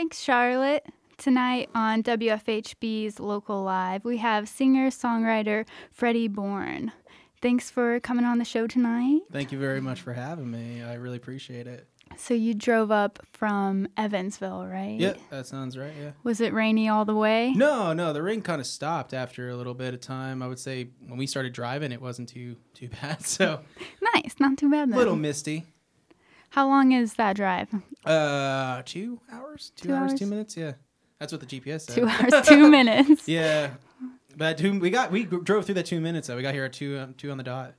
Thanks, Charlotte. Tonight on WFHB's Local Live, we have singer-songwriter Freddie Bourne. Thanks for coming on the show tonight. Thank you very much for having me. I really appreciate it. So you drove up from Evansville, right? Yep, that sounds right, yeah. Was it rainy all the way? No, the rain kind of stopped after a little bit of time. I would say when we started driving, it wasn't too bad, so. Nice, not too bad, though. A little misty. How long is that drive? 2 hours? 2 hours, 2 minutes, yeah. That's what the GPS said. 2 hours, 2 minutes. Yeah. But we drove through that 2 minutes, though. We got here at two on the dot.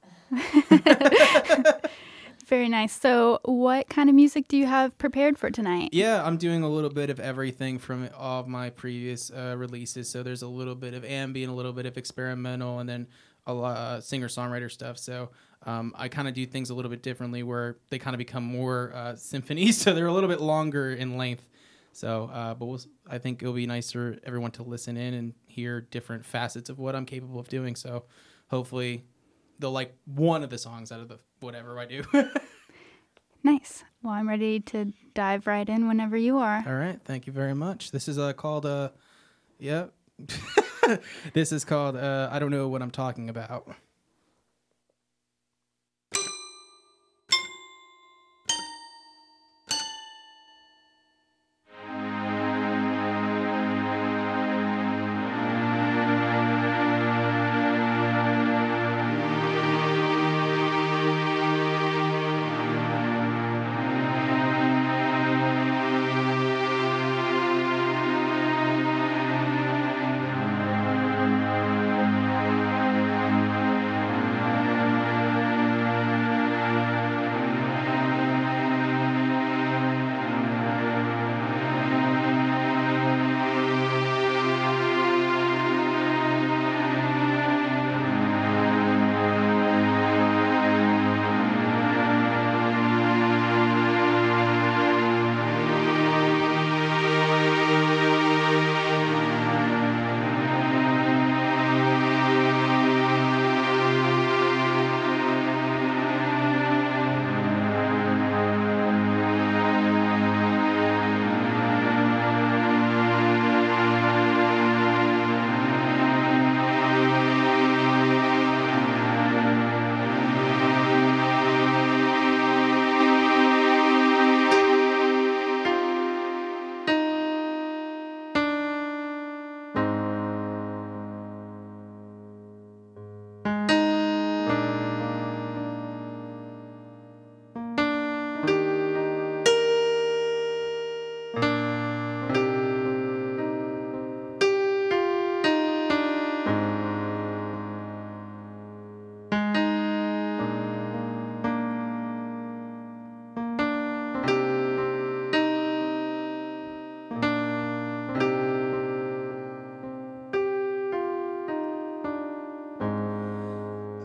Very nice. So what kind of music do you have prepared for tonight? Yeah, I'm doing a little bit of everything from all of my previous releases. So there's a little bit of ambient, a little bit of experimental, and then a lot of singer-songwriter stuff. So I kind of do things a little bit differently where they kind of become more symphonies. So they're a little bit longer in length. So, I think it'll be nice for everyone to listen in and hear different facets of what I'm capable of doing. So hopefully they'll like one of the songs out of the whatever I do. Nice. Well, I'm ready to dive right in whenever you are. All right. Thank you very much. This is called I Don't Know What I'm Talking About.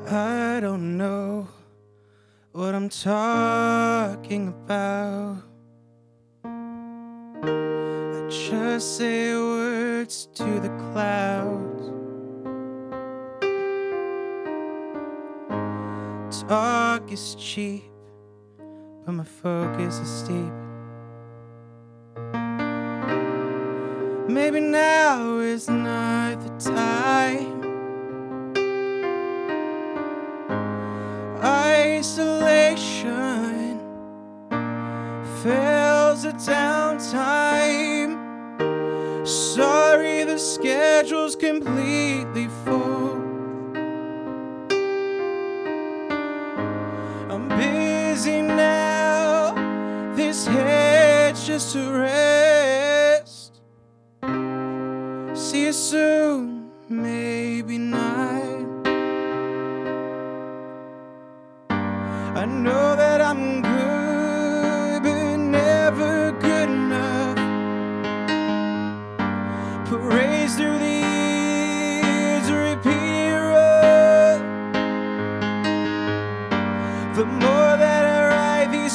I don't know what I'm talking about. I just say words to the clouds. Talk is cheap, but my focus is steep. Maybe now is not the time. Isolation fills the downtime. Sorry, the schedule's completely full. I'm busy now. This head's just to rest. See you soon, maybe not. I know that I'm good, but never good enough. Parades through the years, repeat your oath. The more that I write these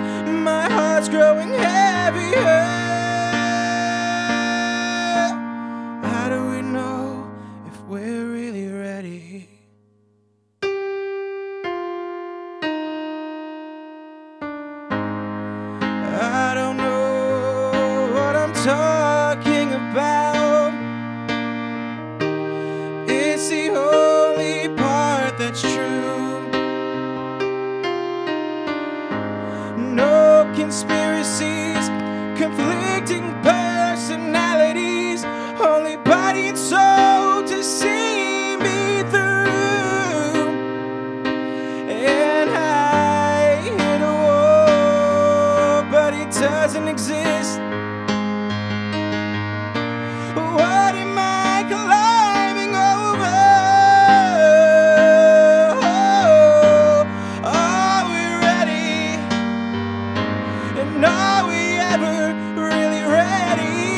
words, my heart's growing heavier. How do we know if we're really ready? I don't know. talking about. It's the only part that's true. No conspiracies, conflicting personalities, only body and soul to see me through. And I hit a wall, but it doesn't exist. What am I climbing over? Are we ready? And are we ever really ready?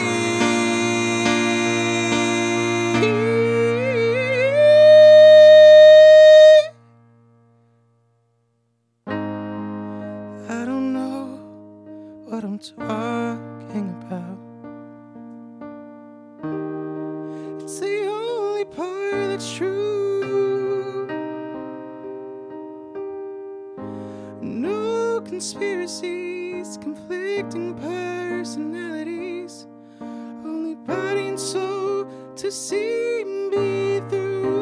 I don't know what I'm talking about. It's true. No conspiracies, conflicting personalities, only body and soul to see me through.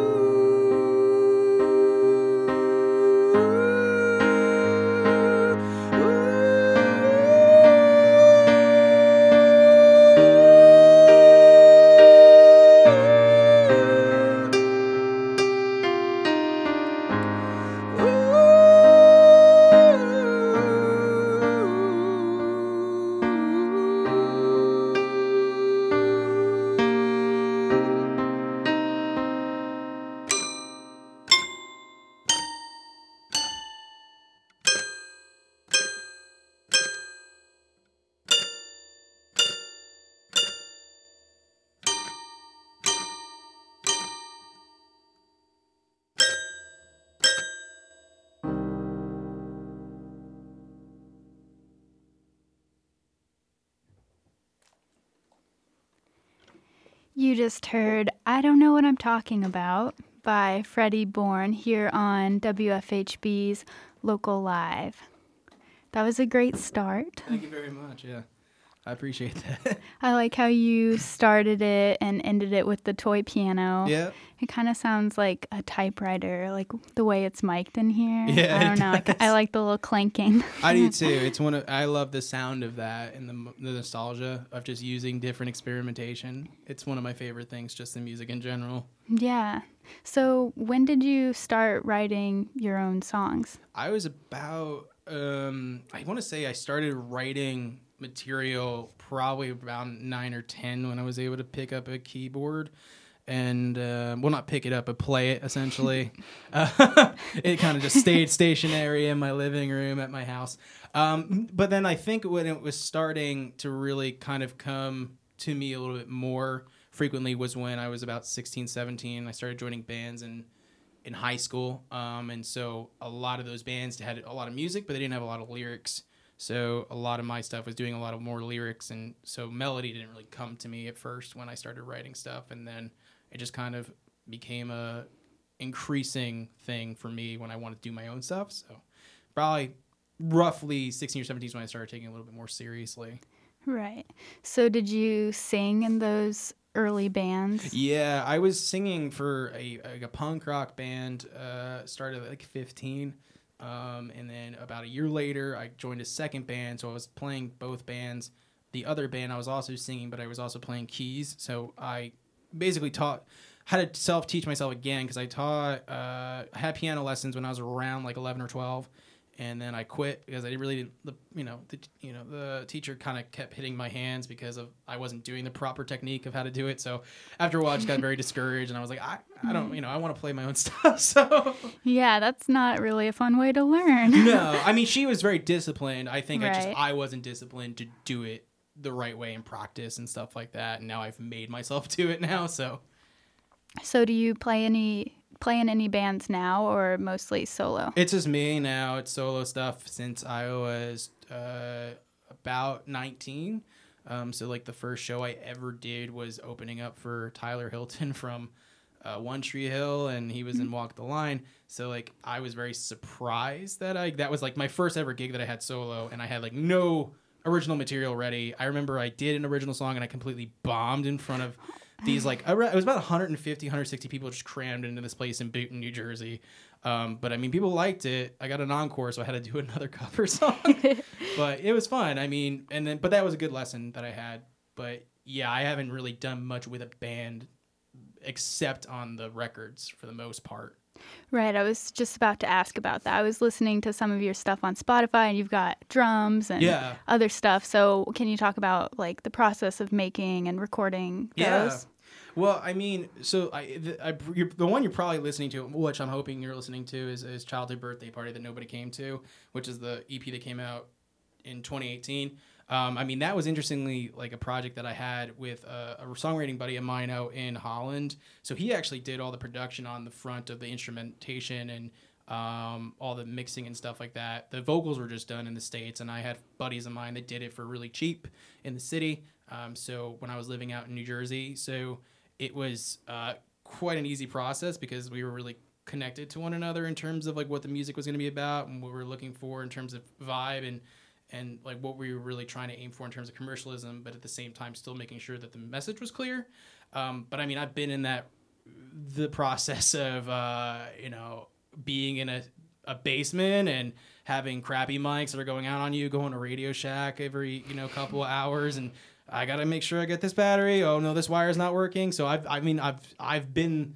You just heard I Don't Know What I'm Talking About by Freddie Bourne here on WFHB's Local Live. That was a great start. Thank you very much, yeah. I appreciate that. I like how you started it and ended it with the toy piano. Yeah. It kind of sounds like a typewriter, like the way it's mic'd in here. Yeah, I don't know. I like the little clanking. I do too. I love the sound of that and the nostalgia of just using different experimentation. It's one of my favorite things, just in music in general. Yeah. So when did you start writing your own songs? I was about, I want to say I started writing material probably around 9 or 10 when I was able to pick up a keyboard and not pick it up but play it, essentially. It kind of just stayed stationary in my living room at my house, but then I think when it was starting to really kind of come to me a little bit more frequently was when I was about 16, 17. I started joining bands in high school, and so a lot of those bands had a lot of music but they didn't have a lot of lyrics. So a lot of my stuff was doing a lot of more lyrics, and so melody didn't really come to me at first when I started writing stuff, and then it just kind of became a increasing thing for me when I wanted to do my own stuff. So probably roughly 16 or 17 is when I started taking it a little bit more seriously. Right. So did you sing in those early bands? Yeah, I was singing for a punk rock band, started at like 15. And then about a year later, I joined a second band, so I was playing both bands. The other band, I was also singing, but I was also playing keys, so I basically had to self-teach myself again, because I had piano lessons when I was around like 11 or 12, and then I quit, because I really, the teacher kind of kept hitting my hands I wasn't doing the proper technique of how to do it, so after a while, I just got very discouraged, and I was like, I want to play my own stuff, so. Yeah, that's not really a fun way to learn. No, I mean, she was very disciplined. I think right. I wasn't disciplined to do it the right way in practice and stuff like that, and now I've made myself do it now, so. So do you play in any bands now, or mostly solo? It's just me now. It's solo stuff since I was about 19. So like the first show I ever did was opening up for Tyler Hilton from One Tree Hill, and he was in Walk the Line. So like I was very surprised that that was like my first ever gig that I had solo, and I had like no original material ready. I remember I did an original song and I completely bombed in front of these, like, it was about 150, 160 people just crammed into this place in Booton, New Jersey. But I mean, people liked it. I got an encore, so I had to do another cover song, but it was fun. I mean, and then, but that was a good lesson that I had, but yeah, I haven't really done much with a band except on the records for the most part. Right. I was just about to ask about that. I was listening to some of your stuff on Spotify and you've got drums and other stuff. So can you talk about like the process of making and recording those? Well, I mean, so the one you're probably listening to, which I'm hoping you're listening to, is Childhood Birthday Party That Nobody Came To, which is the EP that came out in 2018. I mean, that was interestingly like a project that I had with a songwriting buddy of mine out in Holland. So he actually did all the production on the front of the instrumentation and all the mixing and stuff like that. The vocals were just done in the States, and I had buddies of mine that did it for really cheap in the city. So when I was living out in New Jersey, so it was quite an easy process because we were really connected to one another in terms of like what the music was going to be about and what we were looking for in terms of vibe and like what we were really trying to aim for in terms of commercialism, but at the same time still making sure that the message was clear. But I mean, I've been in the process of being in a basement and having crappy mics that are going out on you, going to Radio Shack every couple of hours, and I got to make sure I get this battery. Oh no, this wire's not working. So I've been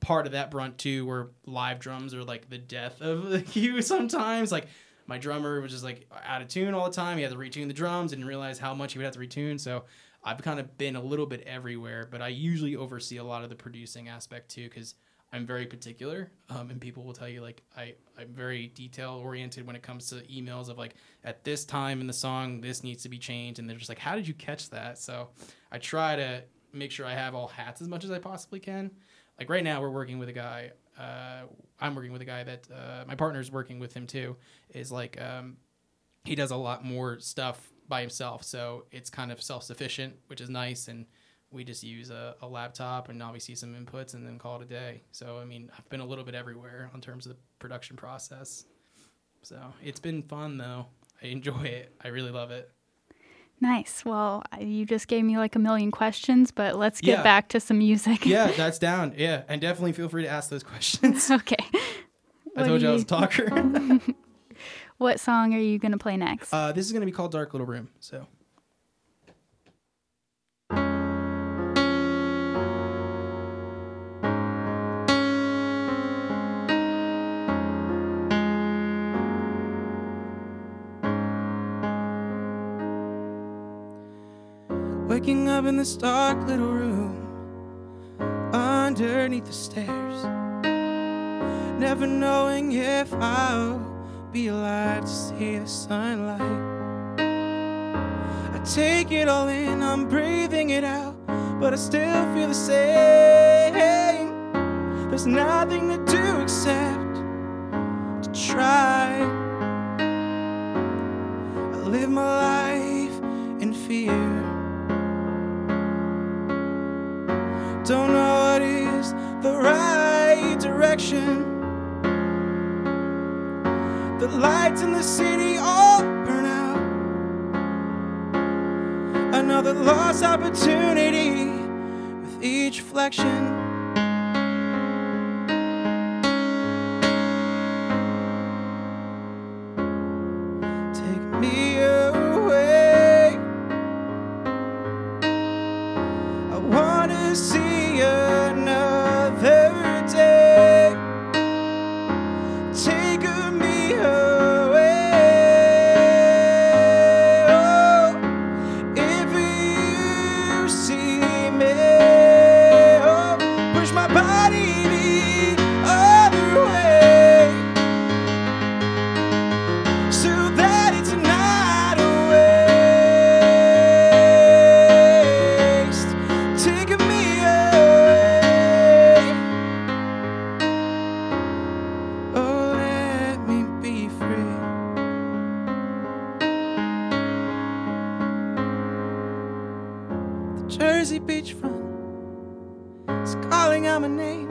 part of that brunt too, where live drums are like the death of the queue sometimes. Like my drummer was just like out of tune all the time. He had to retune the drums, didn't realize how much he would have to retune. So I've kind of been a little bit everywhere, but I usually oversee a lot of the producing aspect too, because I'm very particular, and people will tell you, like, I'm very detail-oriented when it comes to emails of, like, at this time in the song, this needs to be changed, and they're just like, how did you catch that? So I try to make sure I have all hats as much as I possibly can. Like, right now, we're working with a guy, I'm working with a guy that my partner's working with him, too, is, like, he does a lot more stuff by himself, so it's kind of self-sufficient, which is nice, and we just use a laptop and obviously some inputs and then call it a day. So, I mean, I've been a little bit everywhere in terms of the production process. So it's been fun, though. I enjoy it. I really love it. Nice. Well, you just gave me like a million questions, but let's get back to some music. Yeah, that's down. Yeah. And definitely feel free to ask those questions. Okay. I told you I was a talker. What song are you going to play next? This is going to be called Dark Little Room. So. Waking up in this dark little room underneath the stairs, never knowing if I'll be alive to see the sunlight. I take it all in, I'm breathing it out, but I still feel the same. There's nothing to do except to try. I live my life in fear. Don't know what is the right direction. The lights in the city all burn out. Another lost opportunity with each reflection. Take me away. I want to see another day. Take me away. Oh, if you see me, oh, push my body the other way so that it's not a waste. Take me away. Jersey beachfront is calling out my name,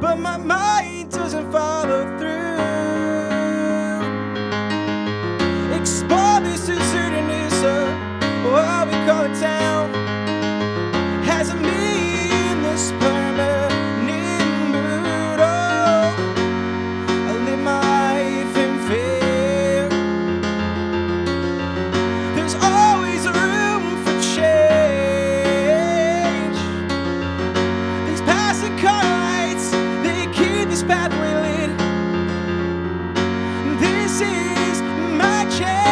but my mind doesn't follow through. Explore this town has a meanness permanent mood. Oh, I live my life in fear. There's always room for change. These passing car lights, they keep this pathway lit. This is my chance.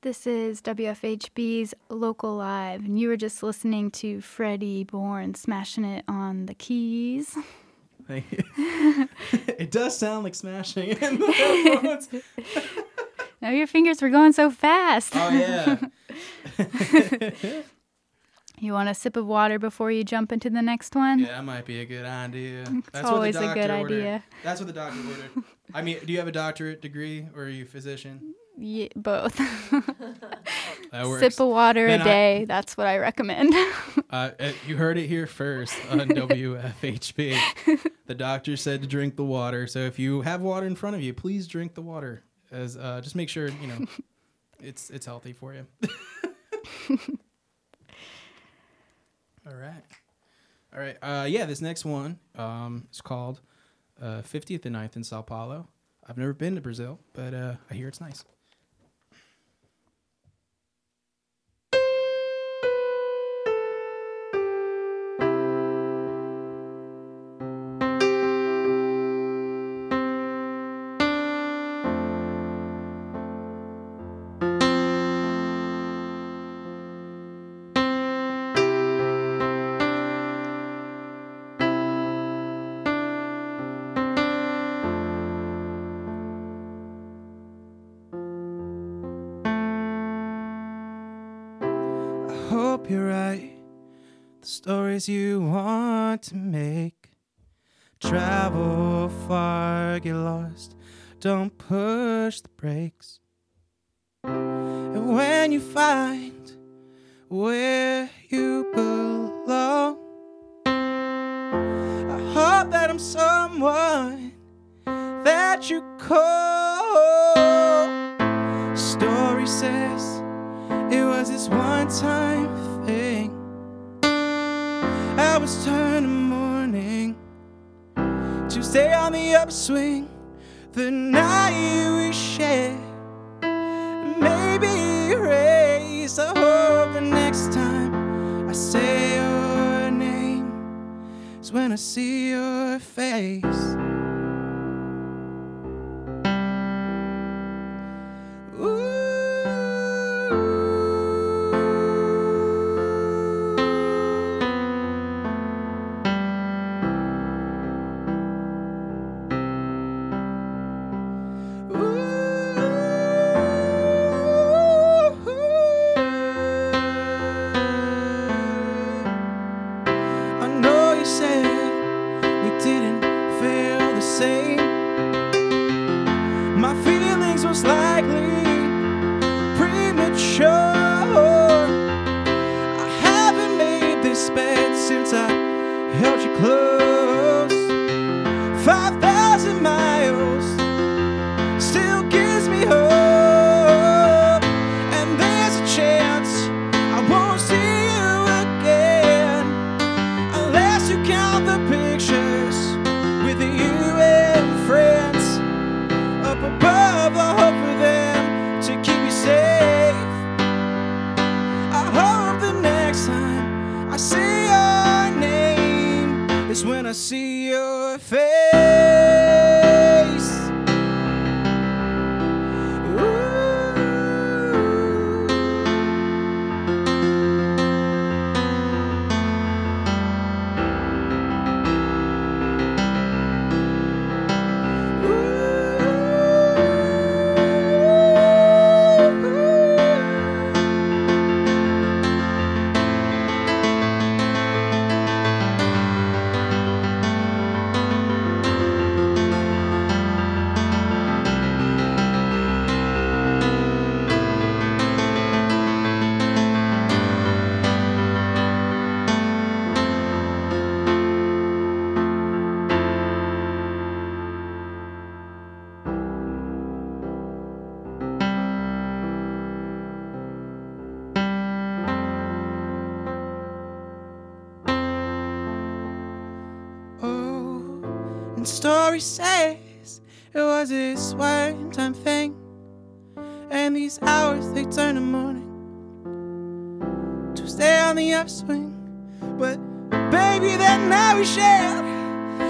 This is WFHB's Local Live, and you were just listening to Freddie Bourne smashing it on the keys. Thank you. It does sound like smashing it in the headphones. Now your fingers were going so fast. Oh, yeah. You want a sip of water before you jump into the next one? Yeah, that might be a good idea. That's always a good idea. That's what the doctor ordered. I mean, do you have a doctorate degree, or are you a physician? Yeah, both. Sip of water a day. That's what I recommend. You heard it here first on WFHB. The doctor said to drink the water. So if you have water in front of you, please drink the water. As just make sure you know it's healthy for you. All right. Yeah, this next one is called 50th and 9th in Sao Paulo. I've never been to Brazil, but I hear it's nice. Stories you want to make. Travel far, get lost, don't push the brakes. And when you find where you belong, I hope that I'm someone that you call. Story says It was this one-time thing. I was turning morning to stay on the upswing. The night we shared, maybe erase. I hope the next time I say your name is when I see your face. Story says it was this one-time thing, and these hours they turn to morning to stay on the upswing. But baby, that night we shared,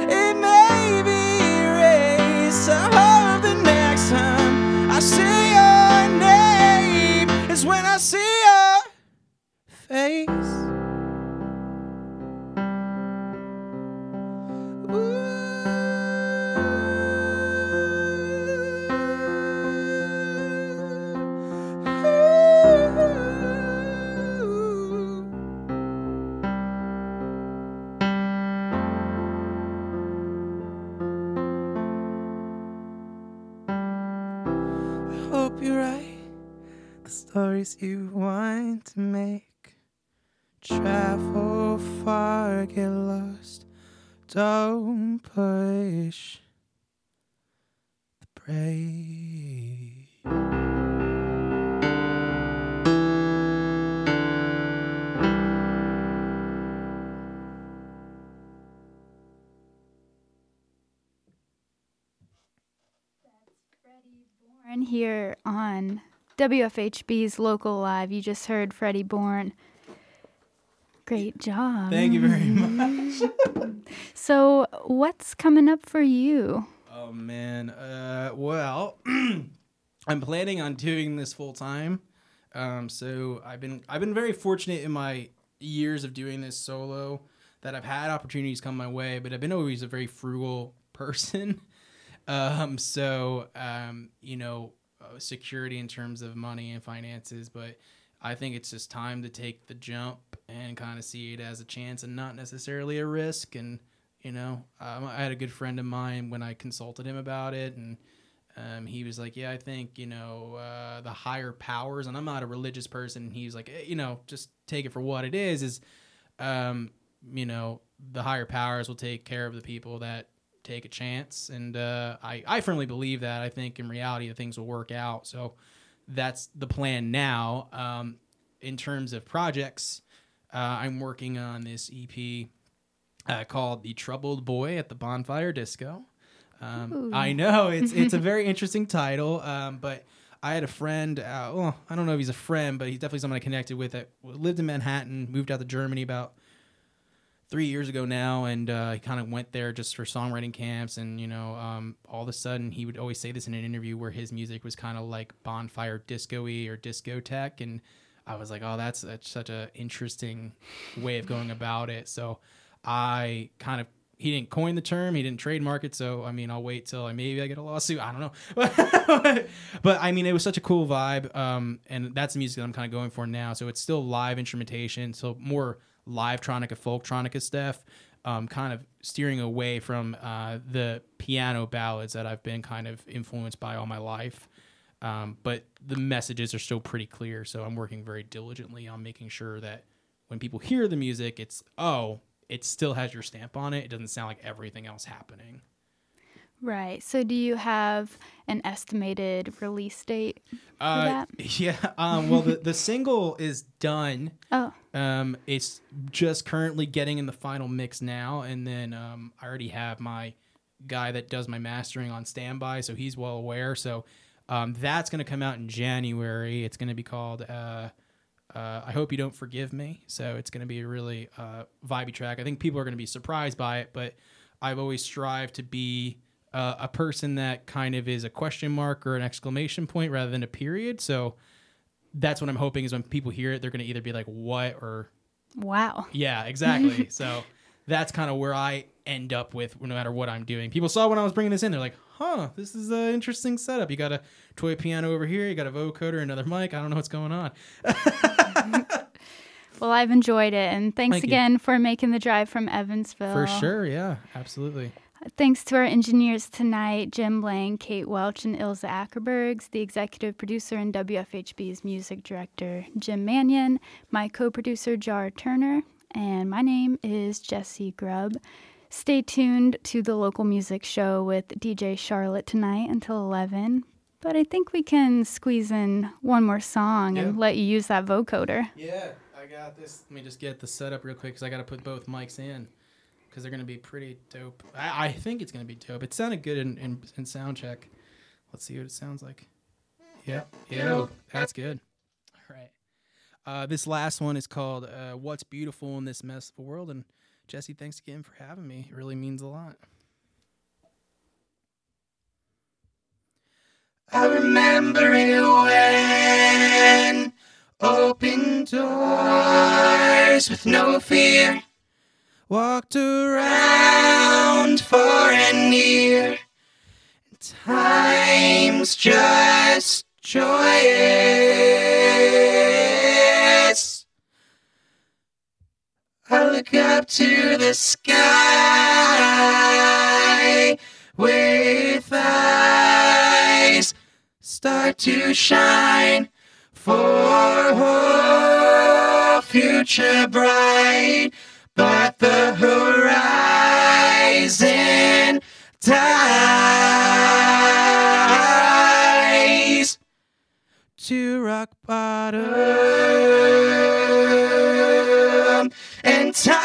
it may be erased. I hope the next time I see your name is when I see your face. You want to make, travel far, get lost, don't push the brake. That's Freddie Bourne here on WFHB's Local Live. You just heard Freddie Bourne. Great job. Thank you very much. So, what's coming up for you? Oh, man. Well, I'm planning on doing this full time. So I've been very fortunate in my years of doing this solo that I've had opportunities come my way, but I've been always a very frugal person. Security in terms of money and finances, but I think it's just time to take the jump and kind of see it as a chance and not necessarily a risk. And I had a good friend of mine when I consulted him about it, and he was like, yeah, I think the higher powers, and I'm not a religious person, and he's like, just take it for what it is the higher powers will take care of the people that take a chance, and I firmly believe that. I think in reality the things will work out, so that's the plan now. in terms of projects, I'm working on this EP called The Troubled Boy at the Bonfire Disco. I know it's a very interesting title, but I had a friend, I don't know if he's a friend, but he's definitely someone I connected with that lived in Manhattan, moved out to Germany about 3 years ago now, and he kind of went there just for songwriting camps, and, you know, all of a sudden, he would always say this in an interview where his music was kind of like bonfire disco-y or discotheque, and I was like, oh, that's such an interesting way of going about it, so I kind of, he didn't coin the term, he didn't trademark it, so, I mean, I'll wait till maybe I get a lawsuit, I don't know, but, I mean, it was such a cool vibe, and that's the music that I'm kind of going for now, so it's still live instrumentation, so more live-tronic and folk-tronic stuff, kind of steering away from the piano ballads that I've been kind of influenced by all my life. But the messages are still pretty clear, so I'm working very diligently on making sure that when people hear the music, it's, oh, it still has your stamp on it. It doesn't sound like everything else happening. Right. So do you have an estimated release date for that? Yeah. Well, the single is done. Oh. It's just currently getting in the final mix now. And then I already have my guy that does my mastering on standby, so he's well aware. So that's going to come out in January. It's going to be called I Hope You Don't Forgive Me. So it's going to be a really vibey track. I think people are going to be surprised by it, but I've always strived to be a person that kind of is a question mark or an exclamation point rather than a period. So that's what I'm hoping is when people hear it, they're going to either be like, what, or wow. Yeah, exactly. So that's kind of where I end up with no matter what I'm doing. People saw when I was bringing this in, they're like, huh, this is an interesting setup. You got a toy piano over here. You got a vocoder, another mic. I don't know what's going on. Well, I've enjoyed it. And thanks again for making the drive from Evansville. For sure. Yeah, absolutely. Thanks to our engineers tonight, Jim Lang, Kate Welch, and Ilze Ackerbergs, the executive producer and WFHB's music director, Jim Manion, my co-producer, Jar Turner, and my name is Jessie Grubb. Stay tuned to the local music show with DJ Charlotte tonight until 11, but I think we can squeeze in one more song and let you use that vocoder. Yeah, I got this. Let me just get the setup real quick because I got to put both mics in. Because they're going to be pretty dope. I think it's going to be dope. It sounded good in sound check. Let's see what it sounds like. Yeah. Yeah. That's good. All right. This last one is called What's Beautiful in This Mess of a World. And Jesse, thanks again for having me. It really means a lot. I remember it when open doors with no fear. Walked around far and near. Time's just joyous. I look up to the sky with eyes start to shine for a future bright. But the horizon dies to rock bottom, and time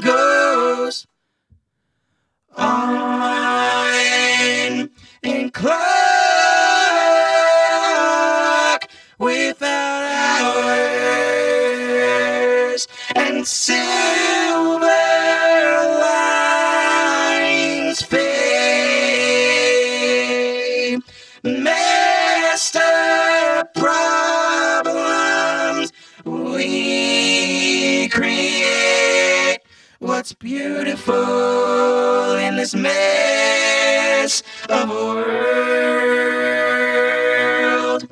goes on and clock without hours. And silver lines fade. Master problems we create. What's beautiful in this mess of a world.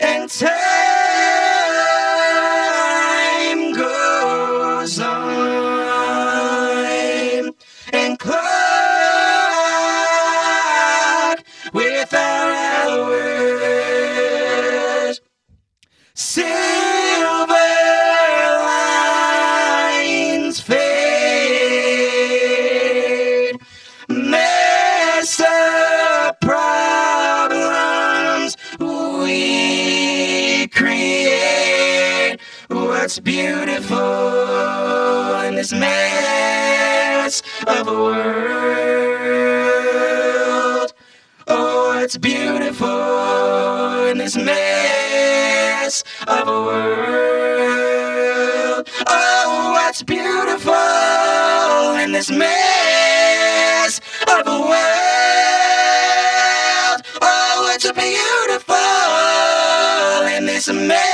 And problems we What's beautiful in this mess of a world? Oh, what's beautiful in this mess of a world? Oh, what's beautiful in this mess of a world? Oh, what's beautiful in this mess.